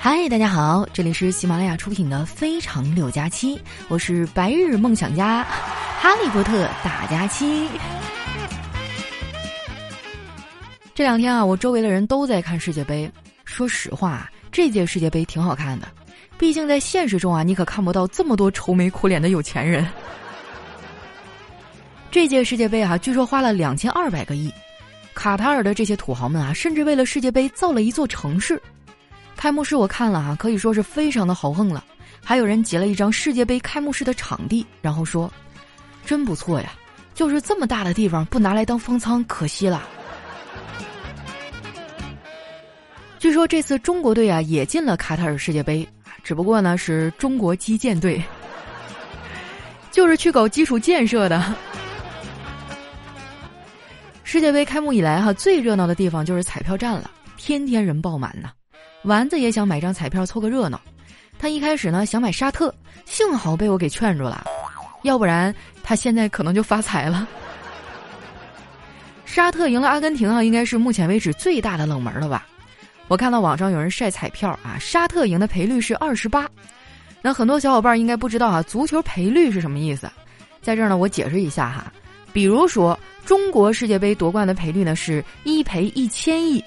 嗨，大家好，这里是喜马拉雅出品的《非常六加七》，我是白日梦想家哈利波特大加七。这两天啊，我周围的人都在看世界杯。说实话，这届世界杯挺好看的，毕竟在现实中啊，你可看不到这么多愁眉苦脸的有钱人。这届世界杯啊，据说花了2200个亿，卡塔尔的这些土豪们啊，甚至为了世界杯造了一座城市。开幕式我看了啊，可以说是非常的豪横了。还有人截了一张世界杯开幕式的场地，然后说：“真不错呀，就是这么大的地方不拿来当方舱，可惜了。”据说这次中国队啊也进了卡塔尔世界杯，只不过呢是中国基建队，就是去搞基础建设的。世界杯开幕以来哈，最热闹的地方就是彩票站了，天天人爆满呢。丸子也想买张彩票凑个热闹，他一开始呢想买沙特，幸好被我给劝住了，要不然他现在可能就发财了。沙特赢了阿根廷啊，应该是目前为止最大的冷门了吧。我看到网上有人晒彩票啊，沙特赢的赔率是28%。那很多小伙伴应该不知道啊，足球赔率是什么意思？在这儿呢，我解释一下哈。比如说，中国世界杯夺冠的赔率呢是1赔1000亿。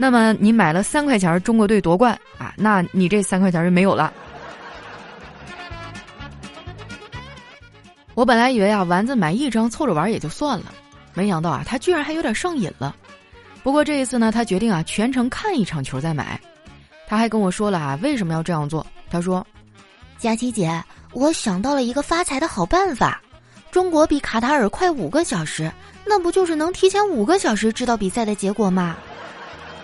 那么你买了3块钱中国队夺冠啊，那你这3块钱就没有了。我本来以为啊，丸子买一张凑着玩也就算了，没想到啊，他居然还有点上瘾了。不过这一次呢，他决定啊全程看一场球再买。他还跟我说了啊为什么要这样做。他说：“佳琪姐，我想到了一个发财的好办法。中国比卡塔尔快5个小时，那不就是能提前5个小时知道比赛的结果吗？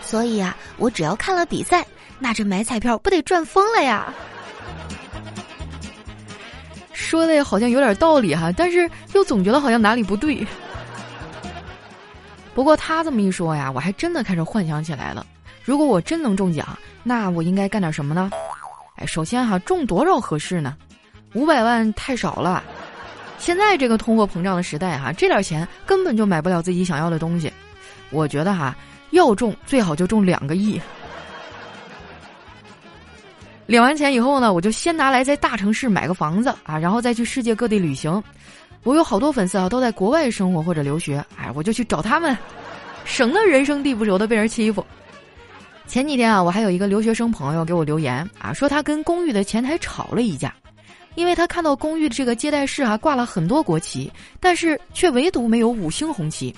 所以啊，我只要看了比赛，那这买彩票不得赚疯了呀！”说的好像有点道理哈，但是又总觉得好像哪里不对。不过他这么一说呀，我还真的开始幻想起来了。如果我真能中奖，那我应该干点什么呢？哎，首先哈，中多少合适呢？500万太少了。现在这个通货膨胀的时代哈，这点钱根本就买不了自己想要的东西。我觉得哈，要中最好就中2个亿。领完钱以后呢，我就先拿来在大城市买个房子啊，然后再去世界各地旅行。我有好多粉丝啊，都在国外生活或者留学，哎，我就去找他们，省得人生地不熟的被人欺负。前几天啊，我还有一个留学生朋友给我留言啊，说他跟公寓的前台吵了一架，因为他看到公寓的这个接待室啊挂了很多国旗，但是却唯独没有5星红旗，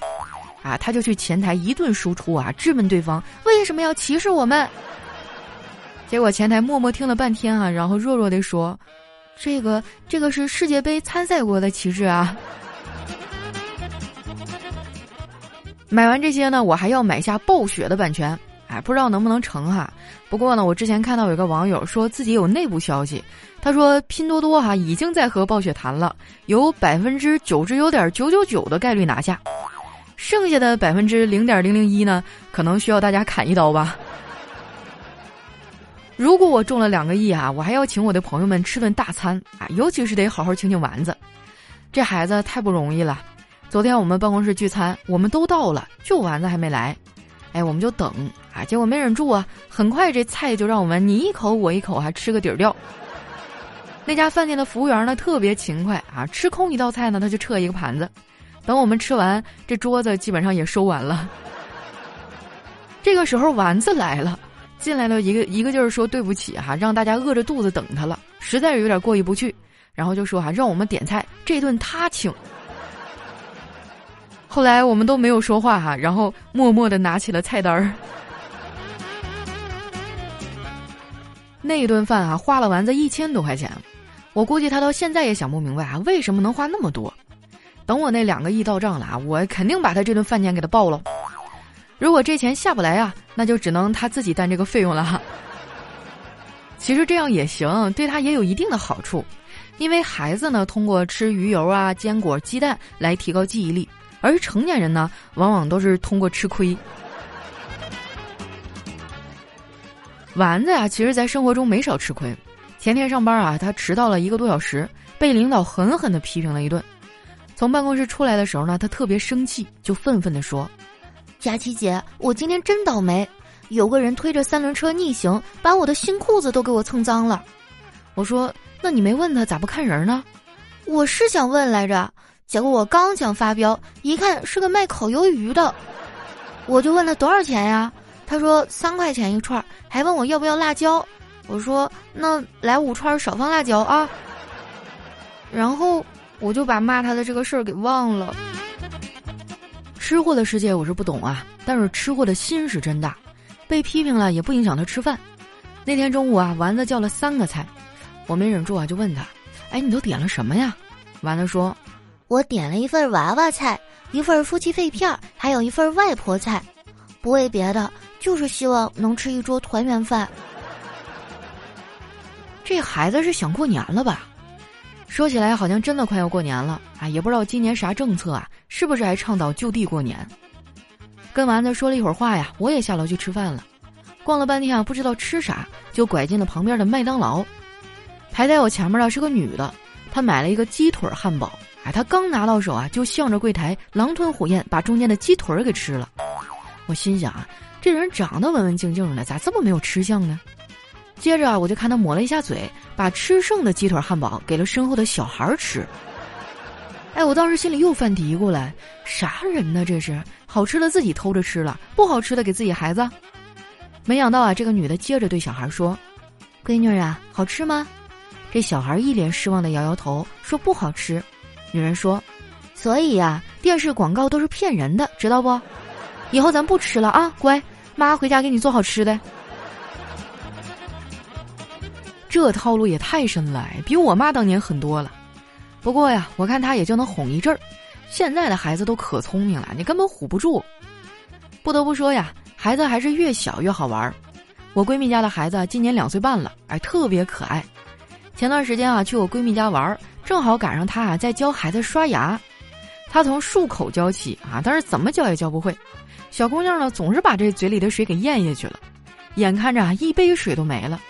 啊，他就去前台一顿输出啊，质问对方为什么要歧视我们。结果前台默默听了半天啊，然后弱弱地说：“这个是世界杯参赛国的旗帜啊。”买完这些呢，我还要买下暴雪的版权，哎，不知道能不能成哈。不过呢，我之前看到有个网友说自己有内部消息，他说拼多多哈已经在和暴雪谈了，有99.999%的概率拿下，剩下的0.001%呢，可能需要大家砍一刀吧。如果我中了2个亿啊，我还要请我的朋友们吃顿大餐啊，尤其是得好好请请丸子，这孩子太不容易了。昨天我们办公室聚餐，我们都到了，就丸子还没来，哎，我们就等啊，结果没忍住啊，很快这菜就让我们你一口我一口啊吃个底儿掉。那家饭店的服务员呢特别勤快啊，吃空一道菜呢他就撤一个盘子，等我们吃完，这桌子基本上也收完了。这个时候丸子来了。进来了一个劲儿说对不起哈，让大家饿着肚子等他了，实在是有点过意不去，然后就说哈，让我们点菜，这顿他请。后来我们都没有说话哈，然后默默地拿起了菜单儿。那一顿饭啊，花了丸子1000多块钱，我估计他到现在也想不明白啊，为什么能花那么多。等我那2个亿到账了啊，我肯定把他这顿饭钱给他报了。如果这钱下不来啊，那就只能他自己担这个费用了哈。其实这样也行，对他也有一定的好处，因为孩子呢通过吃鱼油啊、坚果、鸡蛋来提高记忆力，而成年人呢往往都是通过吃亏。丸子啊，其实在生活中没少吃亏。前天上班啊，他迟到了1个多小时，被领导狠狠地批评了一顿。从办公室出来的时候呢，他特别生气，就愤愤地说：“佳琪姐，我今天真倒霉，有个人推着三轮车逆行，把我的新裤子都给我蹭脏了。我说，那你没问他咋不看人呢？我是想问来着，结果我刚想发飙，一看是个卖烤鱿鱼的，我就问他多少钱呀？他说3块钱一串，还问我要不要辣椒。我说，那来5串，少放辣椒啊。然后我就把骂他的这个事儿给忘了。吃货的世界我是不懂啊，但是吃货的心是真大，被批评了也不影响他吃饭。那天中午啊，丸子叫了3个菜，我没忍住啊，就问他，哎，你都点了什么呀？丸子说，我点了1份娃娃菜，1份夫妻肺片，还有1份外婆菜，不为别的，就是希望能吃一桌团圆饭。这孩子是想过年了吧？说起来好像真的快要过年了啊，也不知道今年啥政策啊，是不是还倡导就地过年。跟丸子说了一会儿话呀，我也下楼去吃饭了。逛了半天啊，不知道吃啥，就拐进了旁边的麦当劳。排在我前面的是个女的，她买了一个鸡腿汉堡，哎，她刚拿到手啊，就向着柜台狼吞虎咽，把中间的鸡腿给吃了。我心想啊，这人长得文文静静的，咋这么没有吃相呢？接着啊，我就看他抹了一下嘴，把吃剩的鸡腿汉堡给了身后的小孩吃。哎，我当时心里又犯嘀咕了，啥人呢这是？好吃的自己偷着吃了，不好吃的给自己孩子。没想到啊，这个女的接着对小孩说：“闺女啊，好吃吗？”这小孩一脸失望的摇摇头，说不好吃。女人说：“所以啊，电视广告都是骗人的，知道不？以后咱不吃了啊，乖，妈回家给你做好吃的。”这套路也太深了，比我妈当年狠多了。不过呀，我看她也就能哄一阵儿。现在的孩子都可聪明了，你根本唬不住。不得不说呀，孩子还是越小越好玩。我闺蜜家的孩子今年2岁半了，哎，特别可爱。前段时间啊，去我闺蜜家玩，正好赶上她啊在教孩子刷牙。她从漱口教起啊，但是怎么教也教不会。小姑娘呢，总是把这嘴里的水给咽下去了，眼看着啊一杯水都没了。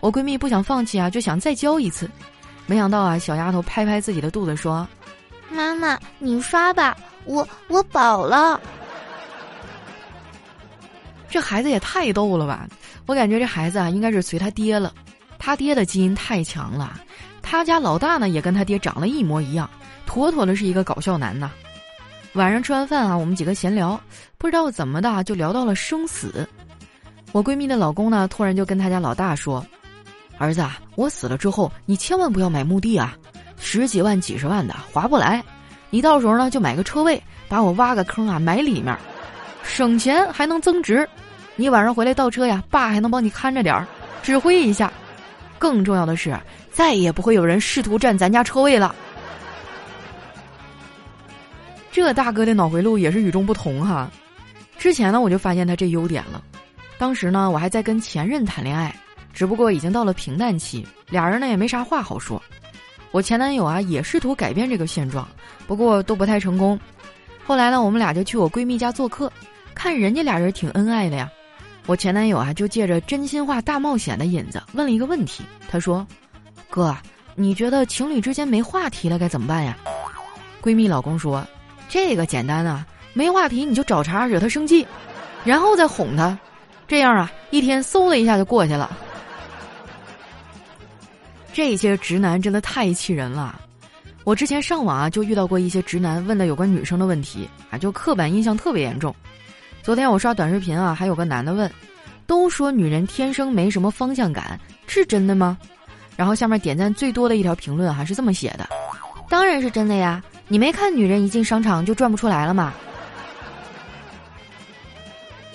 我闺蜜不想放弃啊，就想再教一次，没想到啊，小丫头拍拍自己的肚子说：“妈妈，你刷吧，我饱了。”这孩子也太逗了吧！我感觉这孩子啊，应该是随他爹了，他爹的基因太强了。他家老大呢，也跟他爹长得一模一样，妥妥的是一个搞笑男呐。晚上吃完饭啊，我们几个闲聊，不知道怎么的就聊到了生死。我闺蜜的老公呢，突然就跟他家老大说。儿子啊，我死了之后，你千万不要买墓地啊，10几万、几10万的划不来。你到时候呢，就买个车位，把我挖个坑啊，埋里面，省钱还能增值。你晚上回来倒车呀，爸还能帮你看着点儿，指挥一下。更重要的是，再也不会有人试图占咱家车位了。这大哥的脑回路也是与众不同哈。之前呢，我就发现他这优点了。当时呢，我还在跟前任谈恋爱。只不过已经到了平淡期，俩人呢也没啥话好说。我前男友啊也试图改变这个现状，不过都不太成功。后来呢，我们俩就去我闺蜜家做客，看人家俩人挺恩爱的呀。我前男友啊就借着真心话大冒险的引子问了一个问题，他说：“哥，你觉得情侣之间没话题了该怎么办呀？”闺蜜老公说：“这个简单啊，没话题你就找茬惹他生气，然后再哄他，这样啊一天嗖的一下就过去了。”这些直男真的太气人了，我之前上网啊就遇到过一些直男问的有关女生的问题啊，就刻板印象特别严重。昨天我刷短视频啊，还有个男的问，都说女人天生没什么方向感，是真的吗？然后下面点赞最多的一条评论还是这么写的，当然是真的呀，你没看女人一进商场就转不出来了吗？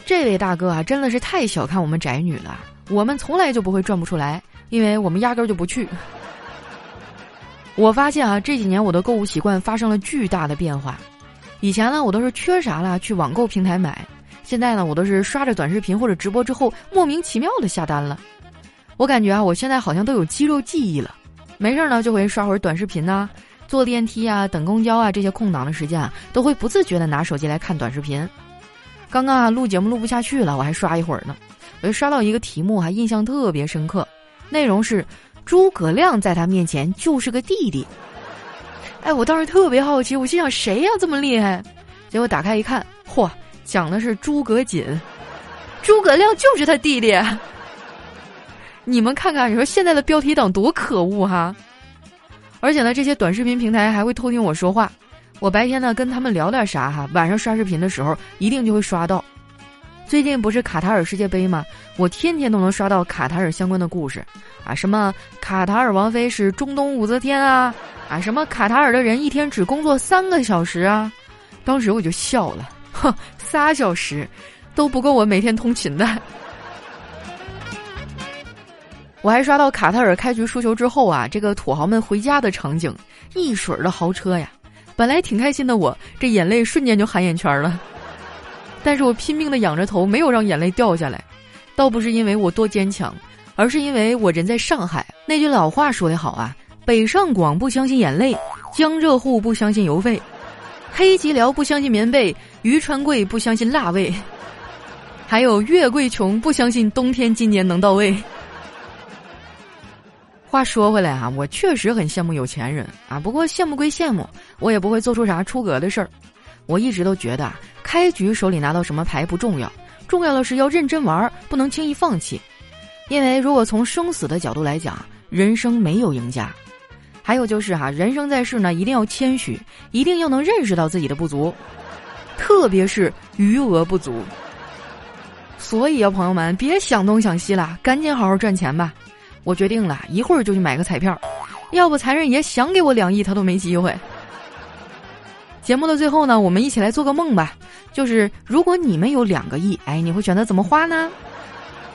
这位大哥啊真的是太小看我们宅女了，我们从来就不会转不出来，因为我们压根儿就不去。我发现啊，这几年我的购物习惯发生了巨大的变化。以前呢，我都是缺啥了去网购平台买，现在呢，我都是刷着短视频或者直播之后莫名其妙的下单了。我感觉啊，我现在好像都有肌肉记忆了，没事呢就会刷会儿短视频啊，坐电梯啊、等公交啊这些空档的时间啊，都会不自觉的拿手机来看短视频。刚刚啊录节目录不下去了，我还刷一会儿呢，我就刷到一个题目，还印象特别深刻。内容是诸葛亮在他面前就是个弟弟。哎，我当时特别好奇，我心想谁呀这么厉害？结果打开一看，嚯，讲的是诸葛瑾。诸葛亮就是他弟弟。你们看看，你说现在的标题党多可恶哈！而且呢，这些短视频平台还会偷听我说话。我白天呢跟他们聊点啥哈，晚上刷视频的时候一定就会刷到。最近不是卡塔尔世界杯吗？我天天都能刷到卡塔尔相关的故事啊，什么卡塔尔王妃是中东武则天啊，啊什么卡塔尔的人一天只工作3个小时啊。当时我就笑了，哼，3小时都不够我每天通勤的。我还刷到卡塔尔开局输球之后啊，这个土豪们回家的场景，一水儿的豪车呀。本来挺开心的我，这眼泪瞬间就含眼圈了。但是我拼命的仰着头，没有让眼泪掉下来。倒不是因为我多坚强，而是因为我人在上海。那句老话说得好啊，北上广不相信眼泪，江浙沪不相信邮费，黑吉辽不相信棉被，渝川贵不相信辣味，还有粤桂琼不相信冬天今年能到位。话说回来啊，我确实很羡慕有钱人啊，不过羡慕归羡慕，我也不会做出啥出格的事儿。我一直都觉得啊，开局手里拿到什么牌不重要，重要的是要认真玩，不能轻易放弃。因为如果从生死的角度来讲，人生没有赢家。还有就是哈，人生在世呢，一定要谦虚，一定要能认识到自己的不足，特别是余额不足。所以啊，朋友们，别想东想西了，赶紧好好赚钱吧。我决定了，一会儿就去买个彩票，要不财神爷想给我2亿他都没机会。节目的最后呢，我们一起来做个梦吧，就是如果你们有2个亿，哎，你会选择怎么花呢？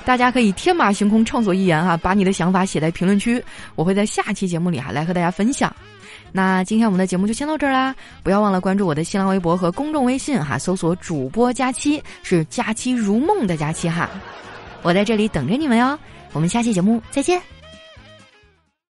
大家可以天马行空，畅所欲言啊，把你的想法写在评论区，我会在下期节目里来和大家分享。那今天我们的节目就先到这儿啦，不要忘了关注我的新浪微博和公众微信哈，搜索主播佳期，是佳期如梦的佳期哈，我在这里等着你们哟。我们下期节目再见。